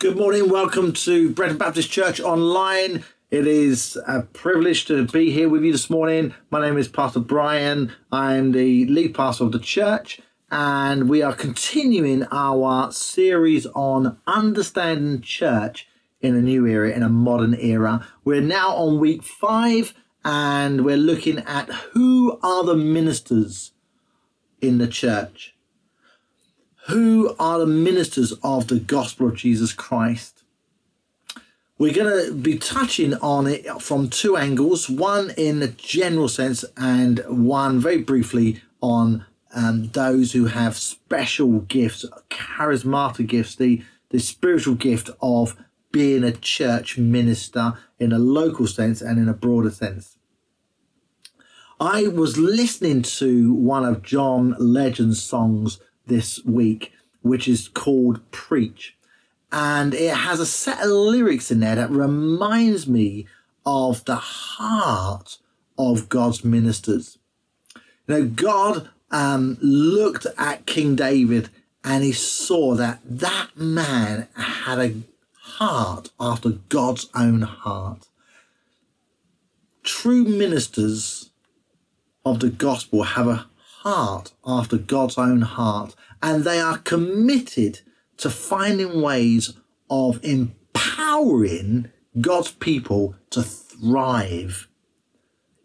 Good morning, welcome to Bretton Baptist Church Online. It is a privilege to be here with you this morning. My name is Pastor Brian. I am the lead pastor of the church, and we are continuing our series on understanding church in a new era, in a modern era. We're now on week 5, and we're looking at who are the ministers in the church. Who are the ministers of the gospel of Jesus Christ? We're going to be touching on it from two angles, one in the general sense and one very briefly on those who have special gifts, charismatic gifts, the spiritual gift of being a church minister in a local sense and in a broader sense. I was listening to one of John Legend's songs this week, which is called Preach, and it has a set of lyrics in there that reminds me of the heart of God's ministers. You know, God looked at King David, and he saw that that man had a heart after God's own heart. True ministers of the gospel have a heart after God's own heart, and they are committed to finding ways of empowering God's people to thrive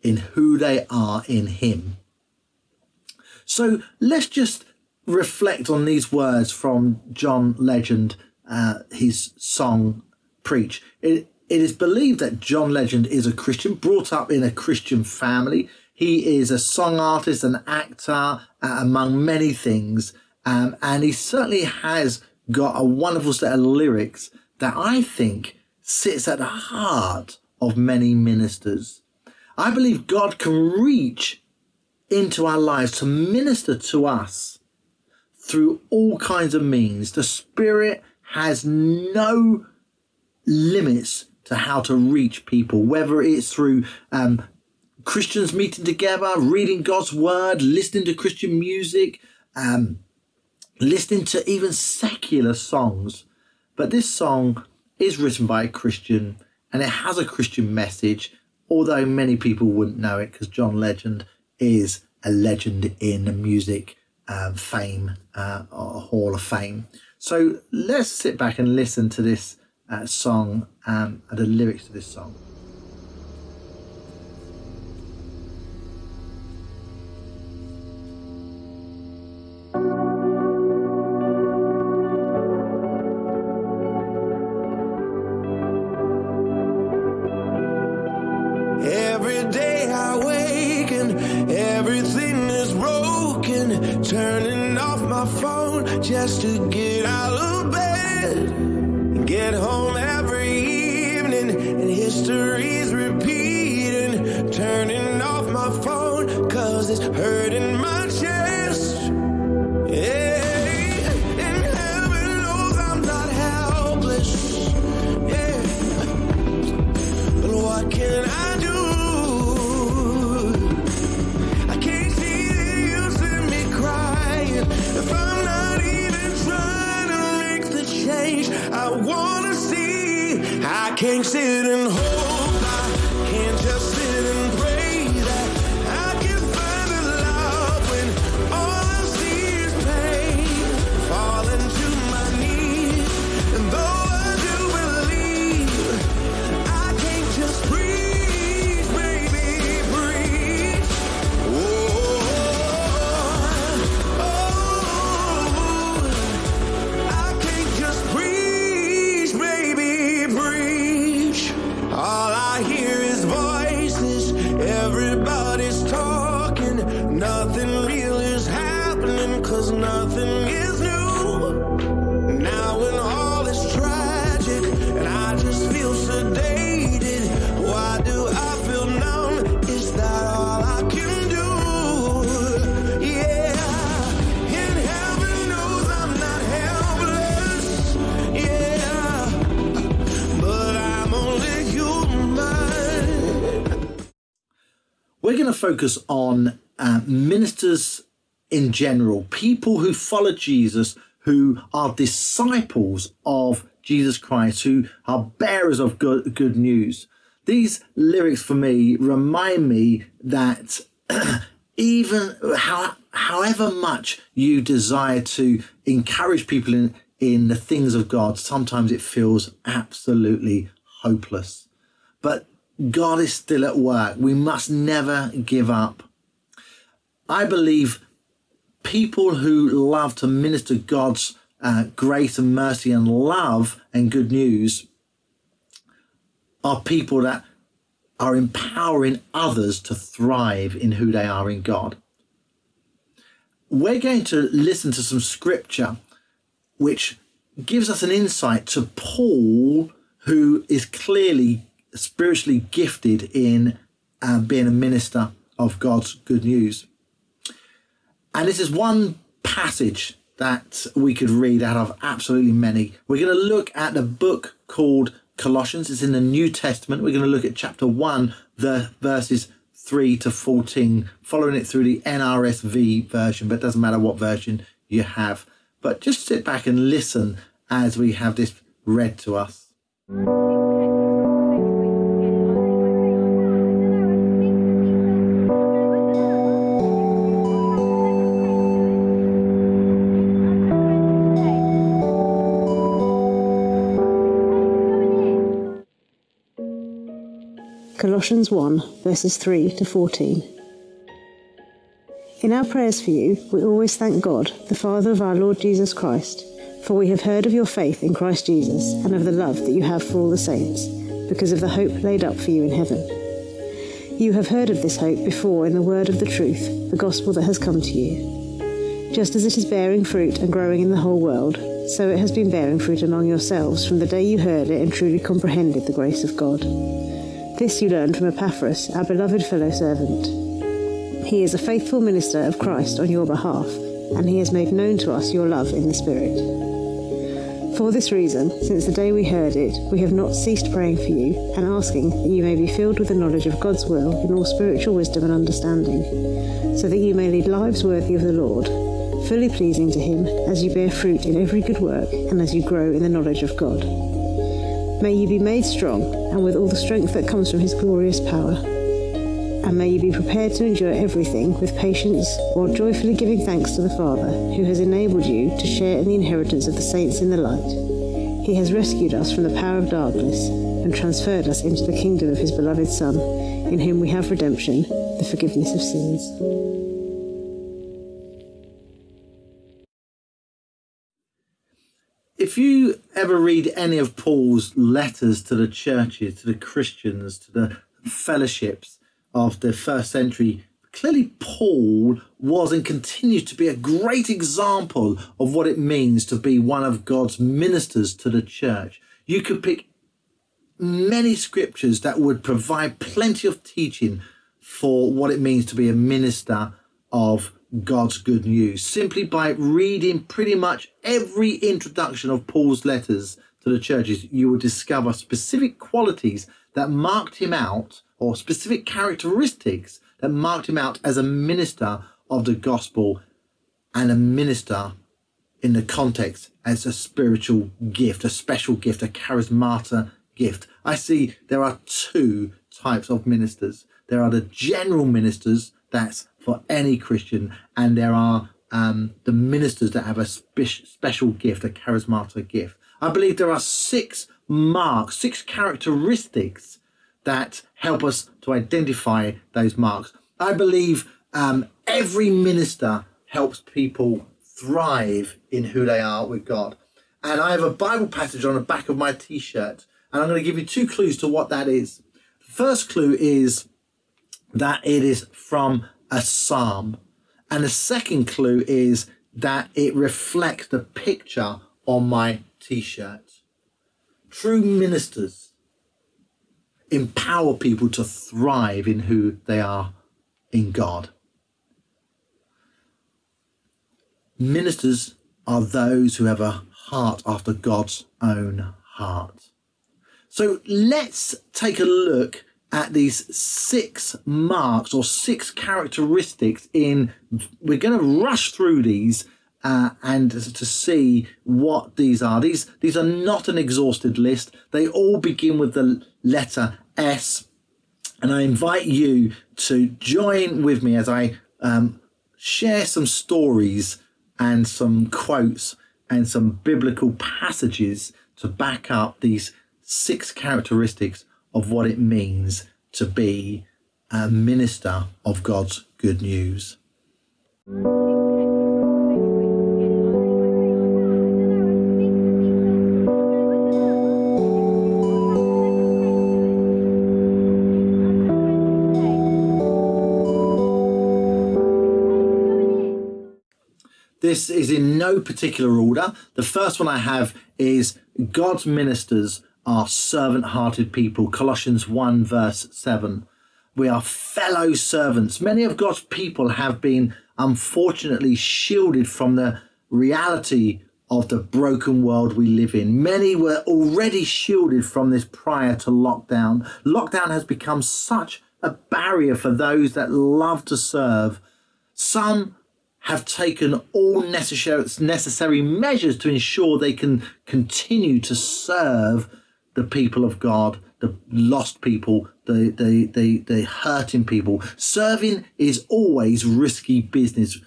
in who they are in Him. So let's just reflect on these words from John Legend, his song Preach. It is believed that John Legend is a Christian, brought up in a Christian family. He is a song artist, an actor, among many things. And he certainly has got a wonderful set of lyrics that I think sits at the heart of many ministers. I believe God can reach into our lives to minister to us through all kinds of means. The Spirit has no limits to how to reach people, whether it's through Christians meeting together, reading God's word, listening to Christian music, listening to even secular songs. But this song is written by a Christian, and it has a Christian message, although many people wouldn't know it because John Legend is a legend in the music fame, or Hall of Fame. So let's sit back and listen to this song and the lyrics to this song. Turning off my phone just to get out of bed and get home every evening, and history's repeating. Turning off my phone 'cause it's hurting my chest. Yeah, and heaven knows I'm not helpless. Yeah, but what can I do? I wanna see. I can't sit and hope. I can't just sit and pray that I can find the love when all I see is pain. Falling to my knees, and though I do believe, I can't just preach, baby, preach. Oh, oh, I can't just preach. Nothing real is happening 'cause nothing is new. Now when all is tragic and I just feel sedated, why do I feel numb? Is that all I can do? Yeah, and heaven knows I'm not helpless. Yeah, but I'm only human. We're going to focus on ministers in general, people who follow Jesus, who are disciples of Jesus Christ, who are bearers of good news. These lyrics for me remind me that even however much you desire to encourage people in the things of God, sometimes it feels absolutely hopeless. But God is still at work. We must never give up. I believe people who love to minister God's grace and mercy and love and good news are people that are empowering others to thrive in who they are in God. We're going to listen to some scripture which gives us an insight to Paul, who is clearly spiritually gifted in being a minister of God's good news. And this is one passage that we could read out of absolutely many. We're going to look at the book called Colossians. It's in the New Testament. We're going to look at chapter 1, the verses 3 to 14, following it through the NRSV version, but it doesn't matter what version you have. But just sit back and listen as we have this read to us. Colossians 1, verses 3 to 14. In our prayers for you, we always thank God, the Father of our Lord Jesus Christ, for we have heard of your faith in Christ Jesus and of the love that you have for all the saints, because of the hope laid up for you in heaven. You have heard of this hope before in the word of the truth, the gospel that has come to you. Just as it is bearing fruit and growing in the whole world, so it has been bearing fruit among yourselves from the day you heard it and truly comprehended the grace of God. This you learned from Epaphras, our beloved fellow servant. He is a faithful minister of Christ on your behalf, and he has made known to us your love in the Spirit. For this reason, since the day we heard it, we have not ceased praying for you and asking that you may be filled with the knowledge of God's will in all spiritual wisdom and understanding, so that you may lead lives worthy of the Lord, fully pleasing to him as you bear fruit in every good work and as you grow in the knowledge of God. May you be made strong, and with all the strength that comes from his glorious power. And may you be prepared to endure everything with patience, while joyfully giving thanks to the Father, who has enabled you to share in the inheritance of the saints in the light. He has rescued us from the power of darkness, and transferred us into the kingdom of his beloved Son, in whom we have redemption, the forgiveness of sins. If you ever read any of Paul's letters to the churches, to the Christians, to the fellowships of the first century, clearly Paul was and continues to be a great example of what it means to be one of God's ministers to the church. You could pick many scriptures that would provide plenty of teaching for what it means to be a minister of God's good news, simply by reading pretty much every introduction of Paul's letters to the churches. You will discover specific qualities that marked him out, or specific characteristics that marked him out as a minister of the gospel and a minister in the context as a spiritual gift, a special gift, a charismata gift. I see there are two types of ministers. There are the general ministers, that's for any Christian, and there are the ministers that have a special gift, a charismatic gift. I believe there are six characteristics that help us to identify those marks. I believe every minister helps people thrive in who they are with God. And I have a Bible passage on the back of my t-shirt, and I'm going to give you two clues to what that is. The first clue is that it is from a psalm, and the second clue is that it reflects the picture on my t-shirt. True ministers empower people to thrive in who they are in God. Ministers are those who have a heart after God's own heart. So let's take a look at these six marks or six characteristics. We're going to rush through these and to see what these are. These are not an exhausted list. They all begin with the letter S. And I invite you to join with me as I share some stories and some quotes and some biblical passages to back up these 6 characteristics of what it means to be a minister of God's good news. This is in no particular order. The first one I have is God's ministers are servant-hearted people. Colossians 1 verse 7. We are fellow servants. Many of God's people have been unfortunately shielded from the reality of the broken world we live in. Many were already shielded from this prior to lockdown. Lockdown has become such a barrier for those that love to serve. Some have taken all necessary measures to ensure they can continue to serve the people of God, the lost people, the hurting people. Serving is always risky business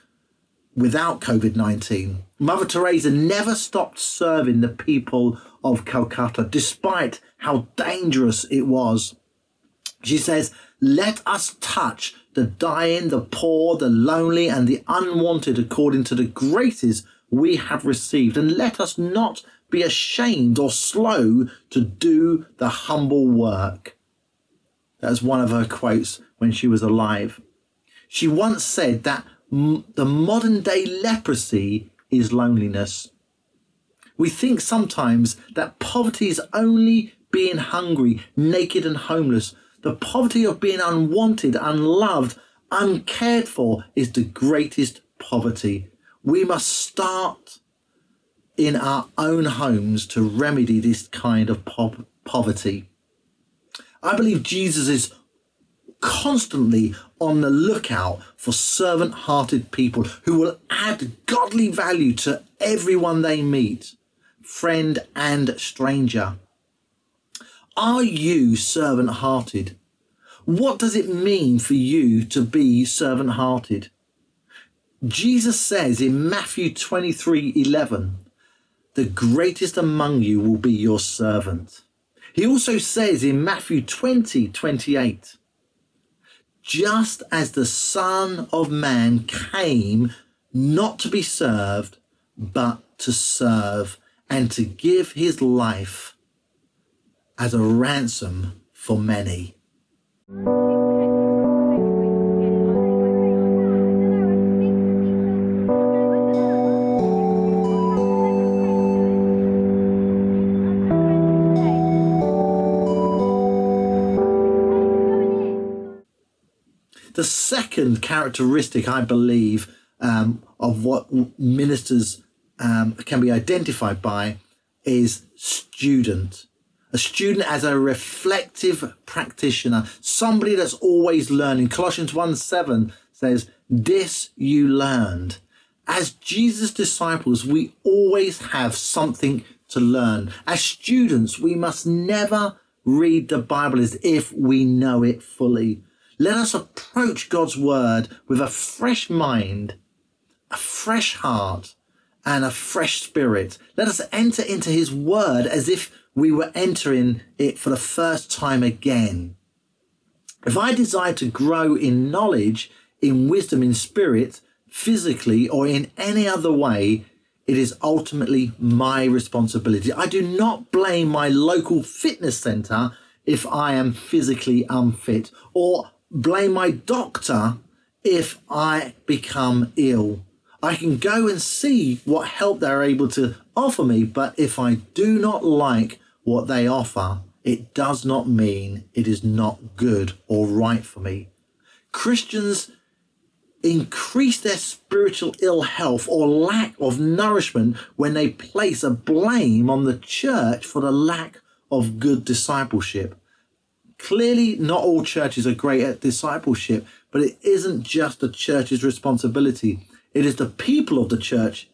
without COVID-19. Mother Teresa never stopped serving the people of Calcutta, despite how dangerous it was. She says, "Let us touch the dying, the poor, the lonely, and the unwanted according to the graces we have received. And let us not be ashamed or slow to do the humble work." That's one of her quotes when she was alive. She once said that the modern day leprosy is loneliness. We think sometimes that poverty is only being hungry, naked, and homeless. The poverty of being unwanted, unloved, uncared for is the greatest poverty. We must start in our own homes to remedy this kind of poverty. I believe Jesus is constantly on the lookout for servant-hearted people who will add godly value to everyone they meet, friend and stranger. Are you servant-hearted? What does it mean for you to be servant-hearted? Jesus says in Matthew 23:11, "The greatest among you will be your servant." He also says in Matthew 20:28, "Just as the Son of Man came not to be served, but to serve and to give his life as a ransom for many." The second characteristic, I believe, of what ministers can be identified by is student. A student as a reflective practitioner, somebody that's always learning. Colossians 1:7 says, "This you learned." As Jesus' disciples, we always have something to learn. As students, we must never read the Bible as if we know it fully. Let us approach God's word with a fresh mind, a fresh heart, and a fresh spirit. Let us enter into his word as if we were entering it for the first time again. If I desire to grow in knowledge, in wisdom, in spirit, physically, or in any other way, it is ultimately my responsibility. I do not blame my local fitness centre if I am physically unfit, or blame my doctor if I become ill. I can go and see what help they're able to offer me, but if I do not like what they offer, it does not mean it is not good or right for me. Christians increase their spiritual ill health or lack of nourishment when they place a blame on the church for the lack of good discipleship. Clearly, not all churches are great at discipleship, but it isn't just the church's responsibility. It is the people of the church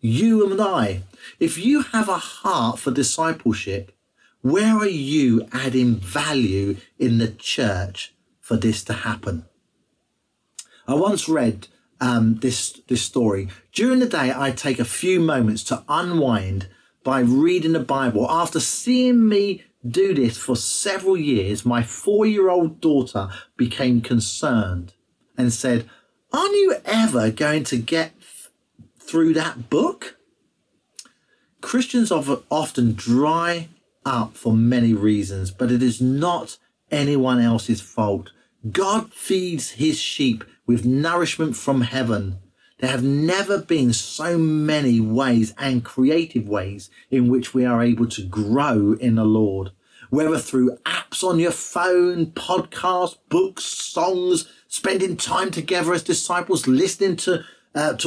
you and I. If you have a heart for discipleship, where are you adding value in the church for this to happen? I once read this story. During the day, I take a few moments to unwind by reading the Bible. After seeing me do this for several years, my 4-year-old daughter became concerned and said, "Aren't you ever going to get through that book?" Christians often dry up for many reasons, but it is not anyone else's fault. God feeds his sheep with nourishment from heaven. There have never been so many ways and creative ways in which we are able to grow in the Lord. Whether through apps on your phone, podcasts, books, songs, spending time together as disciples, listening to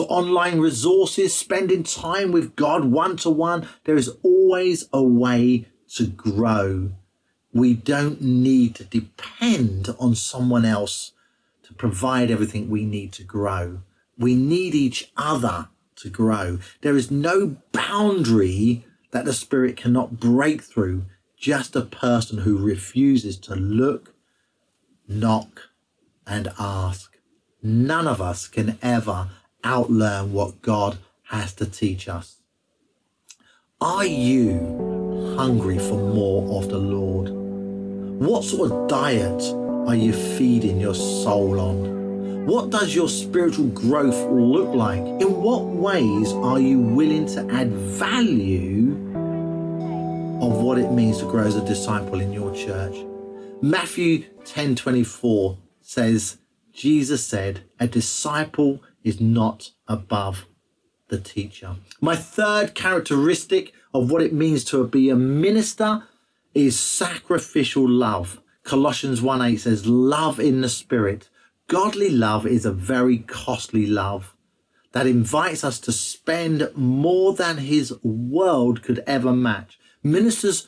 online resources, spending time with God one-to-one, there is always a way to grow. We don't need to depend on someone else to provide everything we need to grow. We need each other to grow. There is no boundary that the Spirit cannot break through. Just a person who refuses to look, knock, and ask. None of us can ever outlearn what God has to teach us. Are you hungry for more of the Lord? What sort of diet are you feeding your soul on? What does your spiritual growth look like? In what ways are you willing to add value of what it means to grow as a disciple in your church? Matthew 10:24 says, Jesus said, "A disciple is not above the teacher." My third characteristic of what it means to be a minister is sacrificial love. Colossians 1:8 says, "Love in the Spirit." Godly love is a very costly love that invites us to spend more than his world could ever match. Ministers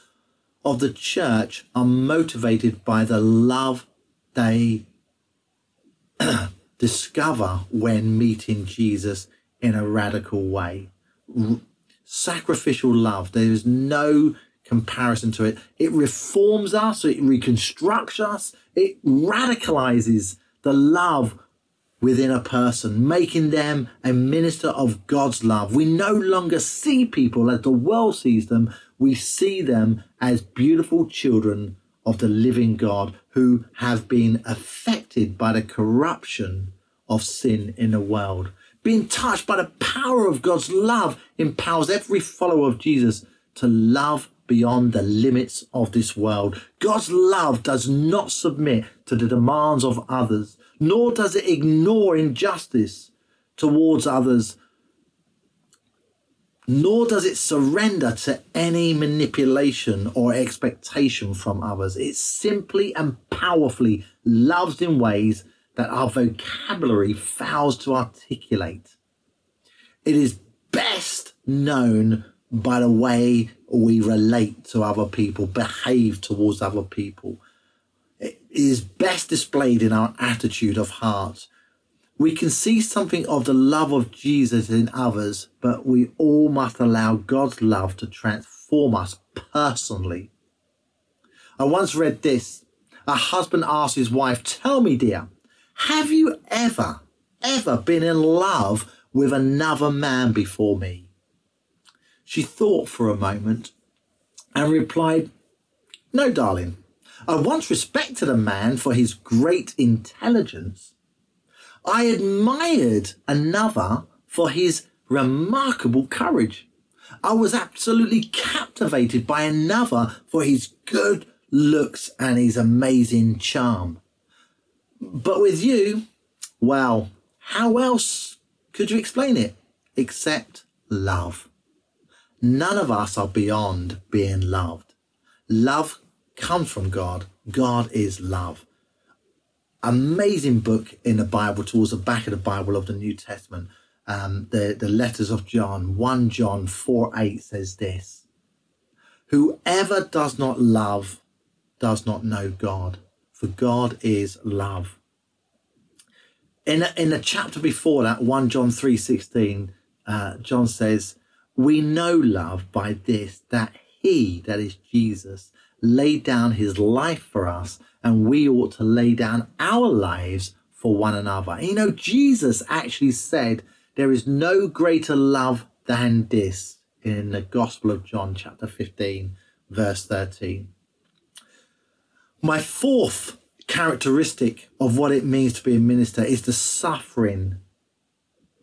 of the church are motivated by the love they discover when meeting Jesus in a radical way. Sacrificial love, there is no comparison to it. It reforms us, it reconstructs us, it radicalizes the love within a person, making them a minister of God's love. We no longer see people as the world sees them. We see them as beautiful children of the living God who have been affected by the corruption of sin in the world. Being touched by the power of God's love empowers every follower of Jesus to love beyond the limits of this world. God's love does not submit to the demands of others, nor does it ignore injustice towards others, nor does it surrender to any manipulation or expectation from others. It simply and powerfully loves in ways that our vocabulary fails to articulate. It is best known by the way we relate to other people, behave towards other people. It is best displayed in our attitude of heart. We can see something of the love of Jesus in others, but we all must allow God's love to transform us personally. I once read this. A husband asked his wife, "Tell me, dear, have you ever been in love with another man before me?" She thought for a moment and replied, "No, darling. I once respected a man for his great intelligence. I admired another for his remarkable courage. I was absolutely captivated by another for his good looks and his amazing charm. But with you, well, how else could you explain it except love? None of us are beyond being loved. Love comes from God. God is love." Amazing book in the Bible, towards the back of the Bible of the New Testament, the letters of John. 1 John 4:8 says this, "Whoever does not love does not know God, for God is love." In the chapter before that, 1 John 3:16, John says, we know love by this, that he, that is Jesus, laid down his life for us, and we ought to lay down our lives for one another. And, you know, Jesus actually said, there is no greater love than this, in the Gospel of John, chapter 15, verse 13. My fourth characteristic of what it means to be a minister is the suffering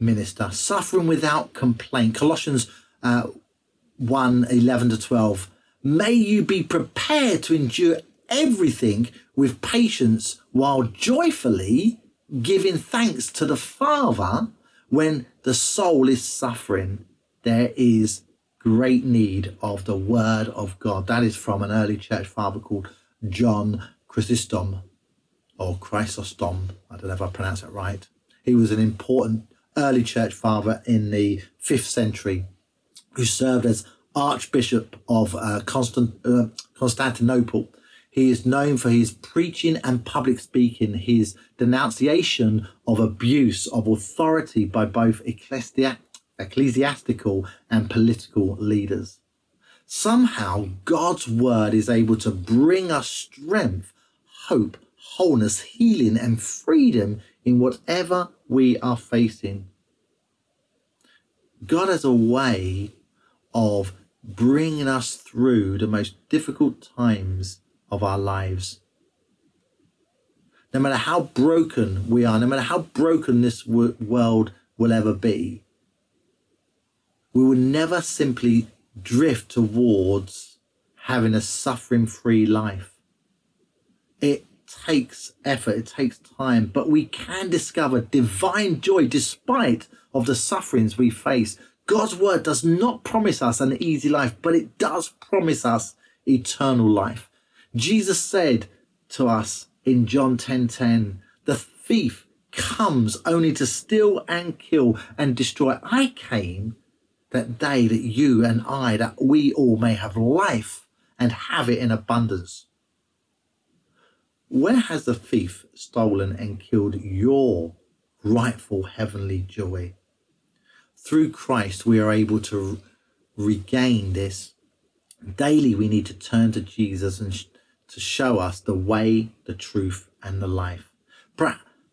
minister, suffering without complaint. Colossians 1:11-12. May you be prepared to endure everything with patience while joyfully giving thanks to the Father when the soul is suffering. There is great need of the Word of God. That is from an early church father called John Chrysostom, or Chrysostom. I don't know if I pronounced that right. He was an important early church father in the 5th century who served as Archbishop of Constantinople. He is known for his preaching and public speaking, his denunciation of abuse of authority by both ecclesiastical and political leaders. Somehow, God's word is able to bring us strength, hope, wholeness, healing, and freedom in whatever we are facing. God has a way of bringing us through the most difficult times of our lives. No matter how broken we are, no matter how broken this world will ever be, we will never simply drift towards having a suffering-free life. It takes effort, it takes time, but we can discover divine joy despite of the sufferings we face. God's word does not promise us an easy life, but it does promise us eternal life. Jesus said to us in John 10:10, the thief comes only to steal and kill and destroy. I came that day that you and I, that we all may have life and have it in abundance. Where has the thief stolen and killed your rightful heavenly joy? Through Christ, we are able to regain this. Daily, we need to turn to Jesus and to show us the way, the truth, and the life.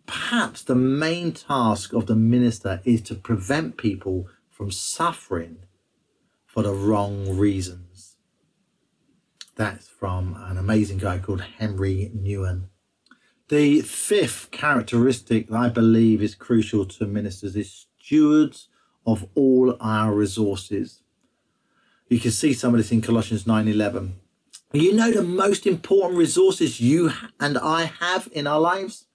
Perhaps the main task of the minister is to prevent people from suffering for the wrong reasons. That's from an amazing guy called Henry Nguyen. The fifth characteristic that I believe is crucial to ministers is stewards of all our resources. You can see some of this in Colossians 9:11. You know, the most important resources you and I have in our lives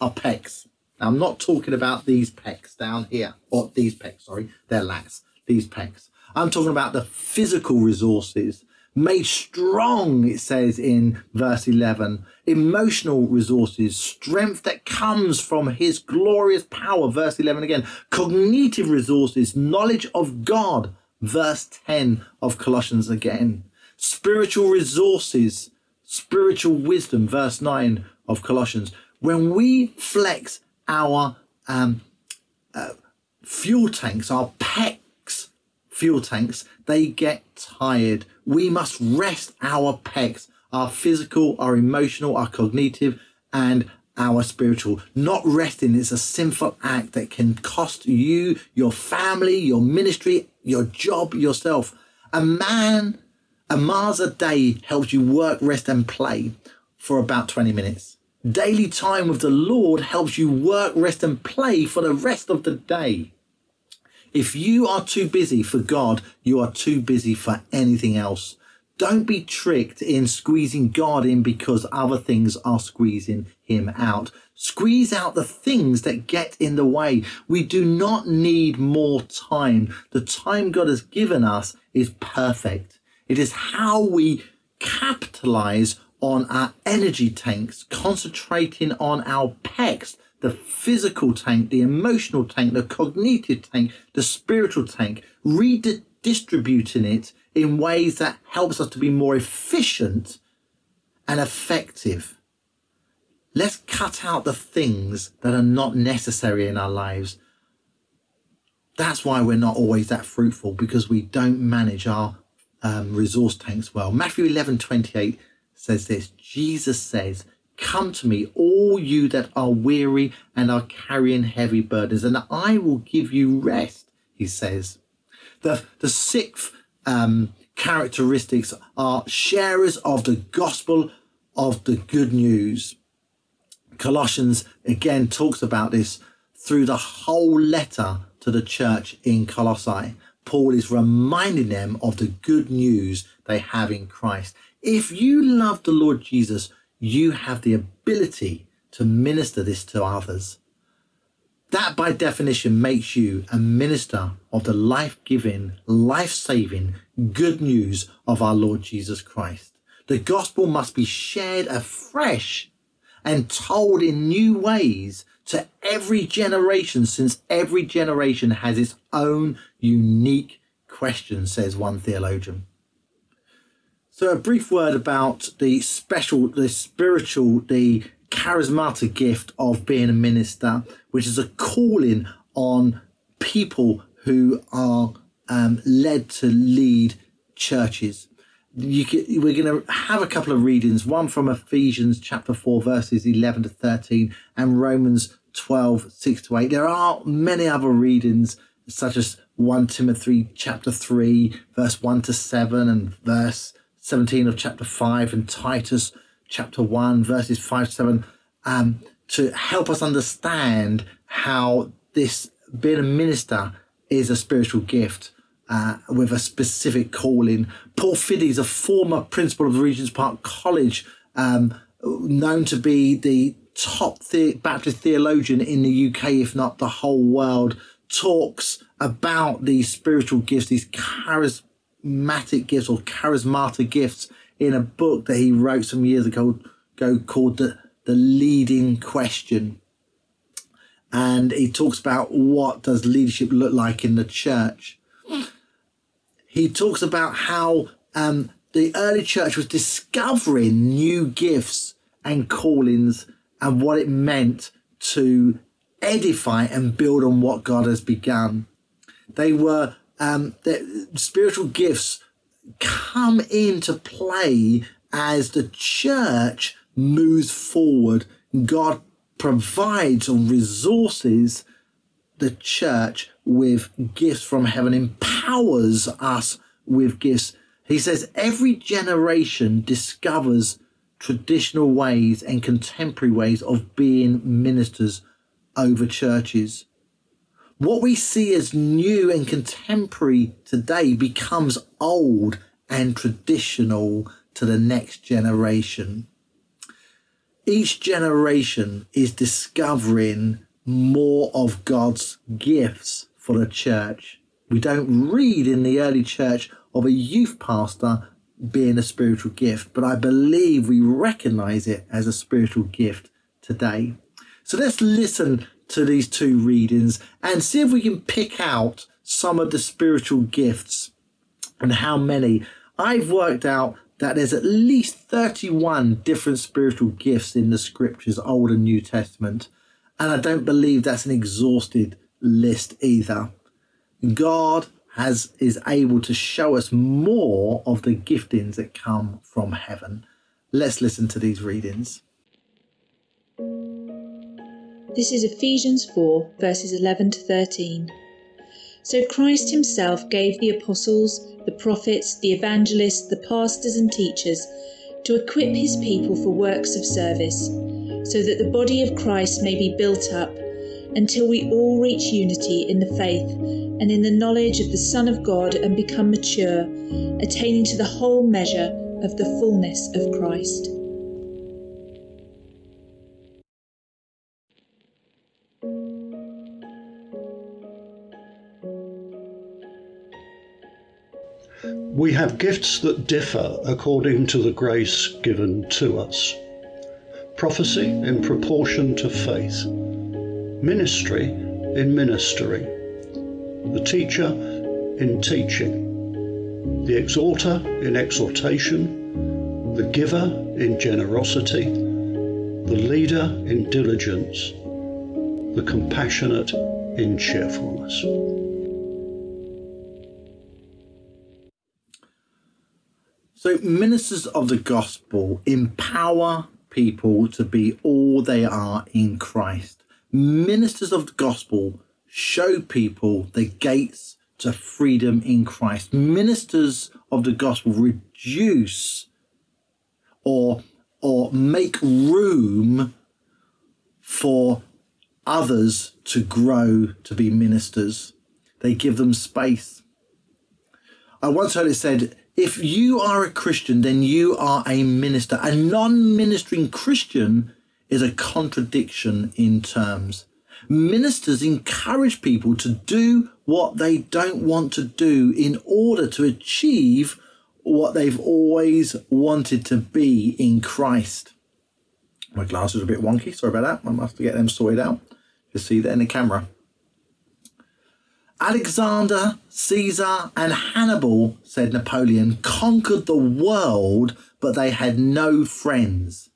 are pecs. Now, I'm not talking about these pecs down here, or these pecs, sorry, they're lats, these pecs. I'm talking about the physical resources, made strong, it says in verse 11, emotional resources, strength that comes from his glorious power, verse 11 again, cognitive resources, knowledge of God, verse 10 of Colossians again, spiritual resources, spiritual wisdom, verse 9 of Colossians. When we flex our fuel tanks, our pecs fuel tanks, they get tired. We must rest our pecs, our physical, our emotional, our cognitive, and our spiritual. Not resting is a sinful act that can cost you, your family, your ministry, your job, yourself. A miles a day helps you work, rest, and play for about 20 minutes. Daily time with the Lord helps you work, rest, and play for the rest of the day. If you are too busy for God, you are too busy for anything else. Don't be tricked in squeezing God in because other things are squeezing him out. Squeeze out the things that get in the way. We do not need more time. The time God has given us is perfect. It is how we capitalize on our energy tanks, concentrating on our pecs, the physical tank, the emotional tank, the cognitive tank, the spiritual tank, redistributing it in ways that helps us to be more efficient and effective. Let's cut out the things that are not necessary in our lives. That's why we're not always that fruitful, because we don't manage our resource tanks well. Matthew 11:28 says this. Jesus says, "Come to me, all you that are weary and are carrying heavy burdens, and I will give you rest," he says. The sixth characteristics are sharers of the gospel of the good news. Colossians again talks about this through the whole letter to the church in Colossae. Paul is reminding them of the good news they have in Christ. If you love the Lord Jesus, you have the ability to minister this to others. That, by definition, makes you a minister of the life-giving, life-saving good news of our Lord Jesus Christ. The gospel must be shared afresh and told in new ways to every generation, since every generation has its own unique question, says one theologian. So a brief word about the charismatic gift of being a minister, which is a calling on people who are led to lead churches. We're going to have a couple of readings, one from Ephesians chapter 4, verses 11 to 13, and Romans 12, 6 to 8. There are many other readings, such as 1 Timothy chapter 3, verse 1 to 7, and verse 17 of chapter 5, and Titus chapter 1 verses 5 to 7, to help us understand how this being a minister is a spiritual gift with a specific calling. Paul Fiddy is a former principal of the Regent's Park College, known to be the top Baptist theologian in the UK, if not the whole world, talks about these spiritual gifts, these charismatic gifts, in a book that he wrote some years ago called The Leading Question. And he talks about what does leadership look like in the church. He talks about how the early church was discovering new gifts and callings, and what it meant to edify and build on what God has begun. They were spiritual gifts come into play as the church moves forward. God provides and resources the church with gifts from heaven, empowers us with gifts. He says every generation discovers traditional ways and contemporary ways of being ministers over churches. What we see as new and contemporary today becomes old and traditional to the next generation. Each generation is discovering more of God's gifts for the church. We don't read in the early church of a youth pastor being a spiritual gift, but I believe we recognize it as a spiritual gift today. So let's listen to these two readings and see if we can pick out some of the spiritual gifts and how many. I've worked out that there's at least 31 different spiritual gifts in the scriptures, Old and New Testament, and I don't believe that's an exhausted list either. God is able to show us more of the giftings that come from heaven. Let's listen to these readings. This is Ephesians 4, verses 11 to 13. So Christ himself gave the apostles, the prophets, the evangelists, the pastors and teachers to equip his people for works of service, so that the body of Christ may be built up until we all reach unity in the faith and in the knowledge of the Son of God and become mature, attaining to the whole measure of the fullness of Christ. We have gifts that differ according to the grace given to us. Prophecy in proportion to faith. Ministry in ministering. The teacher in teaching. The exhorter in exhortation. The giver in generosity. The leader in diligence. The compassionate in cheerfulness. So ministers of the gospel empower people to be all they are in Christ. Ministers of the gospel show people the gates to freedom in Christ. Ministers of the gospel reduce or make room for others to grow to be ministers. They give them space. I once heard it said, if you are a Christian, then you are a minister. A non-ministering Christian is a contradiction in terms. Ministers encourage people to do what they don't want to do in order to achieve what they've always wanted to be in Christ. My glasses are a bit wonky. Sorry about that. I must get them sorted out. You'll see that in the camera. Alexander, Caesar, and Hannibal, said Napoleon, conquered the world, but they had no friends.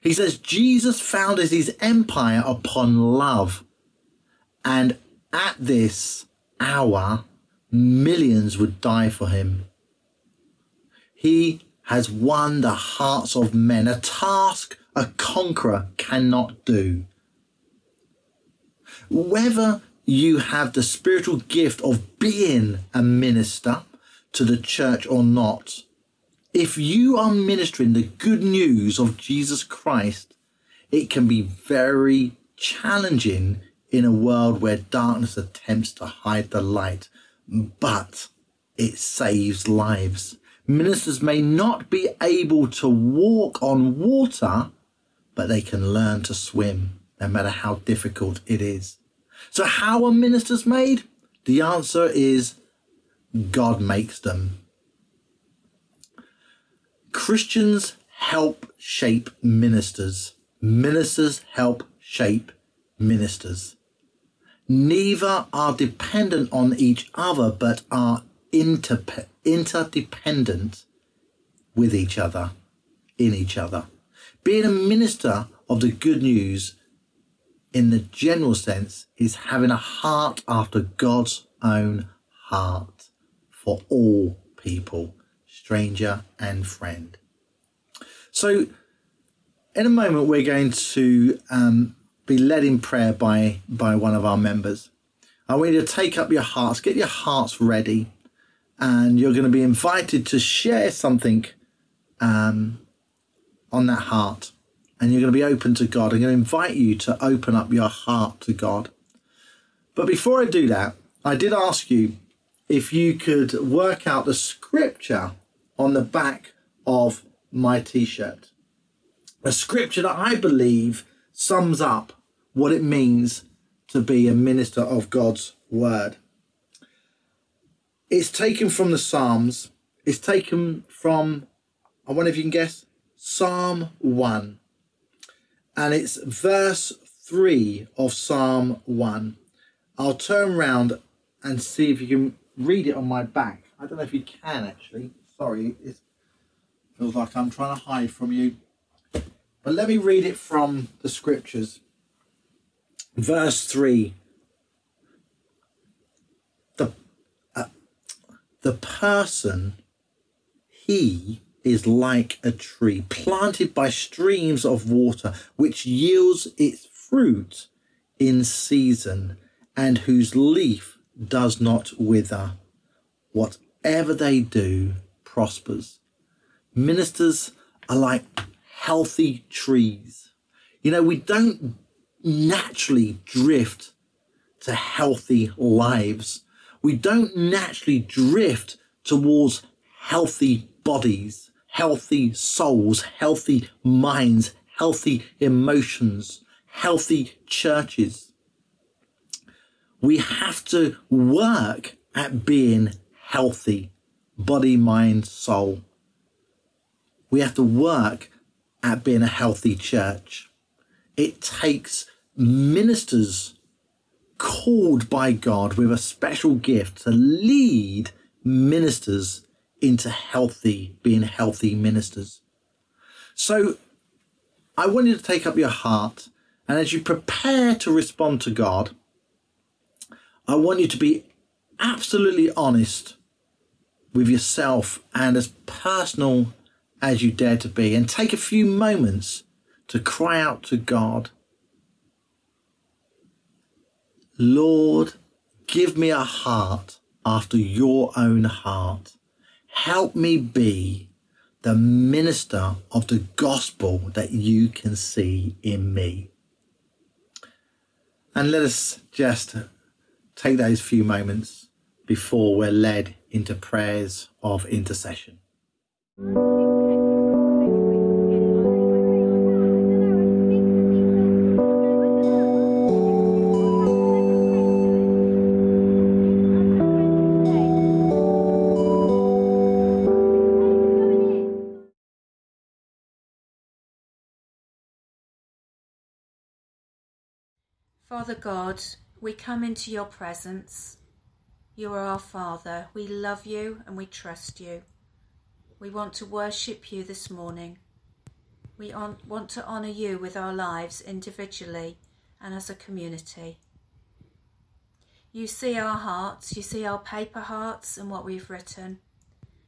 He says Jesus founded his empire upon love. And at this hour, millions would die for him. He has won the hearts of men, a task a conqueror cannot do. Whether you have the spiritual gift of being a minister to the church or not, if you are ministering the good news of Jesus Christ, it can be very challenging in a world where darkness attempts to hide the light, but it saves lives. Ministers may not be able to walk on water, but they can learn to swim, no matter how difficult it is. So how are ministers made? The answer is God makes them. Christians help shape ministers. Ministers help shape ministers. Neither are dependent on each other, but are interdependent with each other, in each other. Being a minister of the good news in the general sense is having a heart after God's own heart for all people, stranger and friend. So in a moment, we're going to be led in prayer by one of our members. I want you to take up your hearts, get your hearts ready, and you're going to be invited to share something on that heart. And you're going to be open to God. I'm going to invite you to open up your heart to God. But before I do that, I did ask you if you could work out the scripture on the back of my t-shirt. A scripture that I believe sums up what it means to be a minister of God's word. It's taken from the Psalms. It's taken from, I wonder if you can guess, Psalm 1. And it's verse 3 of Psalm 1. I'll turn round and see if you can read it on my back. I don't know if you can, actually. Sorry, it feels like I'm trying to hide from you. But let me read it from the scriptures. Verse 3. The person, he is like a tree planted by streams of water, which yields its fruit in season and whose leaf does not wither. Whatever they do prospers. Ministers are like healthy trees. You know, we don't naturally drift to healthy lives. We don't naturally drift towards healthy bodies, healthy souls, healthy minds, healthy emotions, healthy churches. We have to work at being healthy, body, mind, soul. We have to work at being a healthy church. It takes ministers called by God with a special gift to lead ministers into being healthy ministers. So I want you to take up your heart, and as you prepare to respond to God, I want you to be absolutely honest with yourself and as personal as you dare to be, and take a few moments to cry out to God, Lord, give me a heart after your own heart. Help me be the minister of the gospel that you can see in me. And let us just take those few moments before we're led into prayers of intercession. Father God, we come into your presence. You are our Father. We love you and we trust you. We want to worship you this morning. We want to honour you with our lives individually and as a community. You see our hearts, you see our paper hearts and what we've written,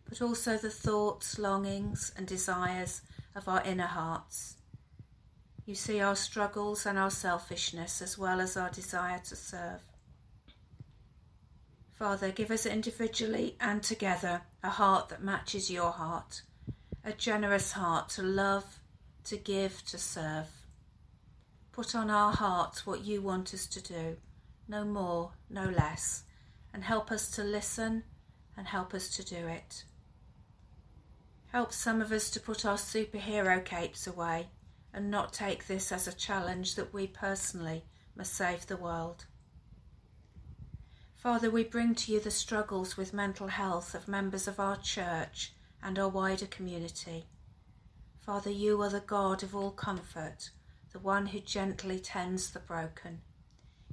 but also the thoughts, longings and desires of our inner hearts. You see our struggles and our selfishness as well as our desire to serve. Father, give us individually and together a heart that matches your heart, a generous heart to love, to give, to serve. Put on our hearts what you want us to do, no more, no less, and help us to listen and help us to do it. Help some of us to put our superhero capes away and not take this as a challenge that we personally must save the world. Father, we bring to you the struggles with mental health of members of our church and our wider community. Father, you are the God of all comfort, the one who gently tends the broken.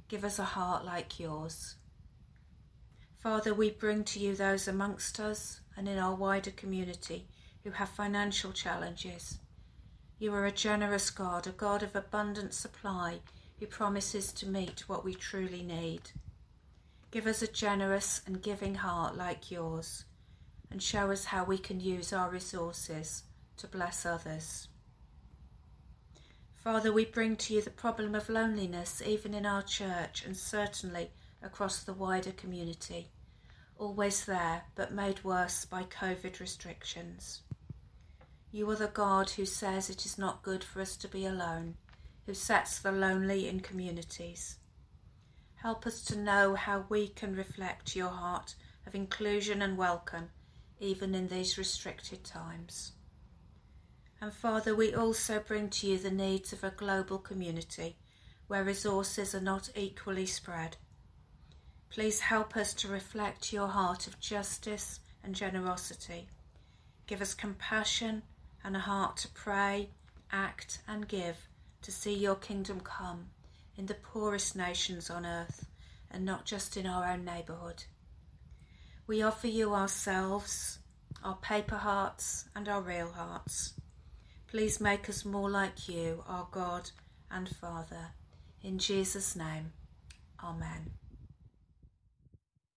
Give us a heart like yours. Father, we bring to you those amongst us and in our wider community who have financial challenges. You are a generous God, a God of abundant supply, who promises to meet what we truly need. Give us a generous and giving heart like yours, and show us how we can use our resources to bless others. Father, we bring to you the problem of loneliness, even in our church and certainly across the wider community, always there but made worse by COVID restrictions. You are the God who says it is not good for us to be alone, who sets the lonely in communities. Help us to know how we can reflect your heart of inclusion and welcome, even in these restricted times. And Father, we also bring to you the needs of a global community where resources are not equally spread. Please help us to reflect your heart of justice and generosity. Give us compassion and a heart to pray, act and give, to see your kingdom come in the poorest nations on earth and not just in our own neighbourhood. We offer you ourselves, our paper hearts and our real hearts. Please make us more like you, our God and Father. In Jesus' name, Amen.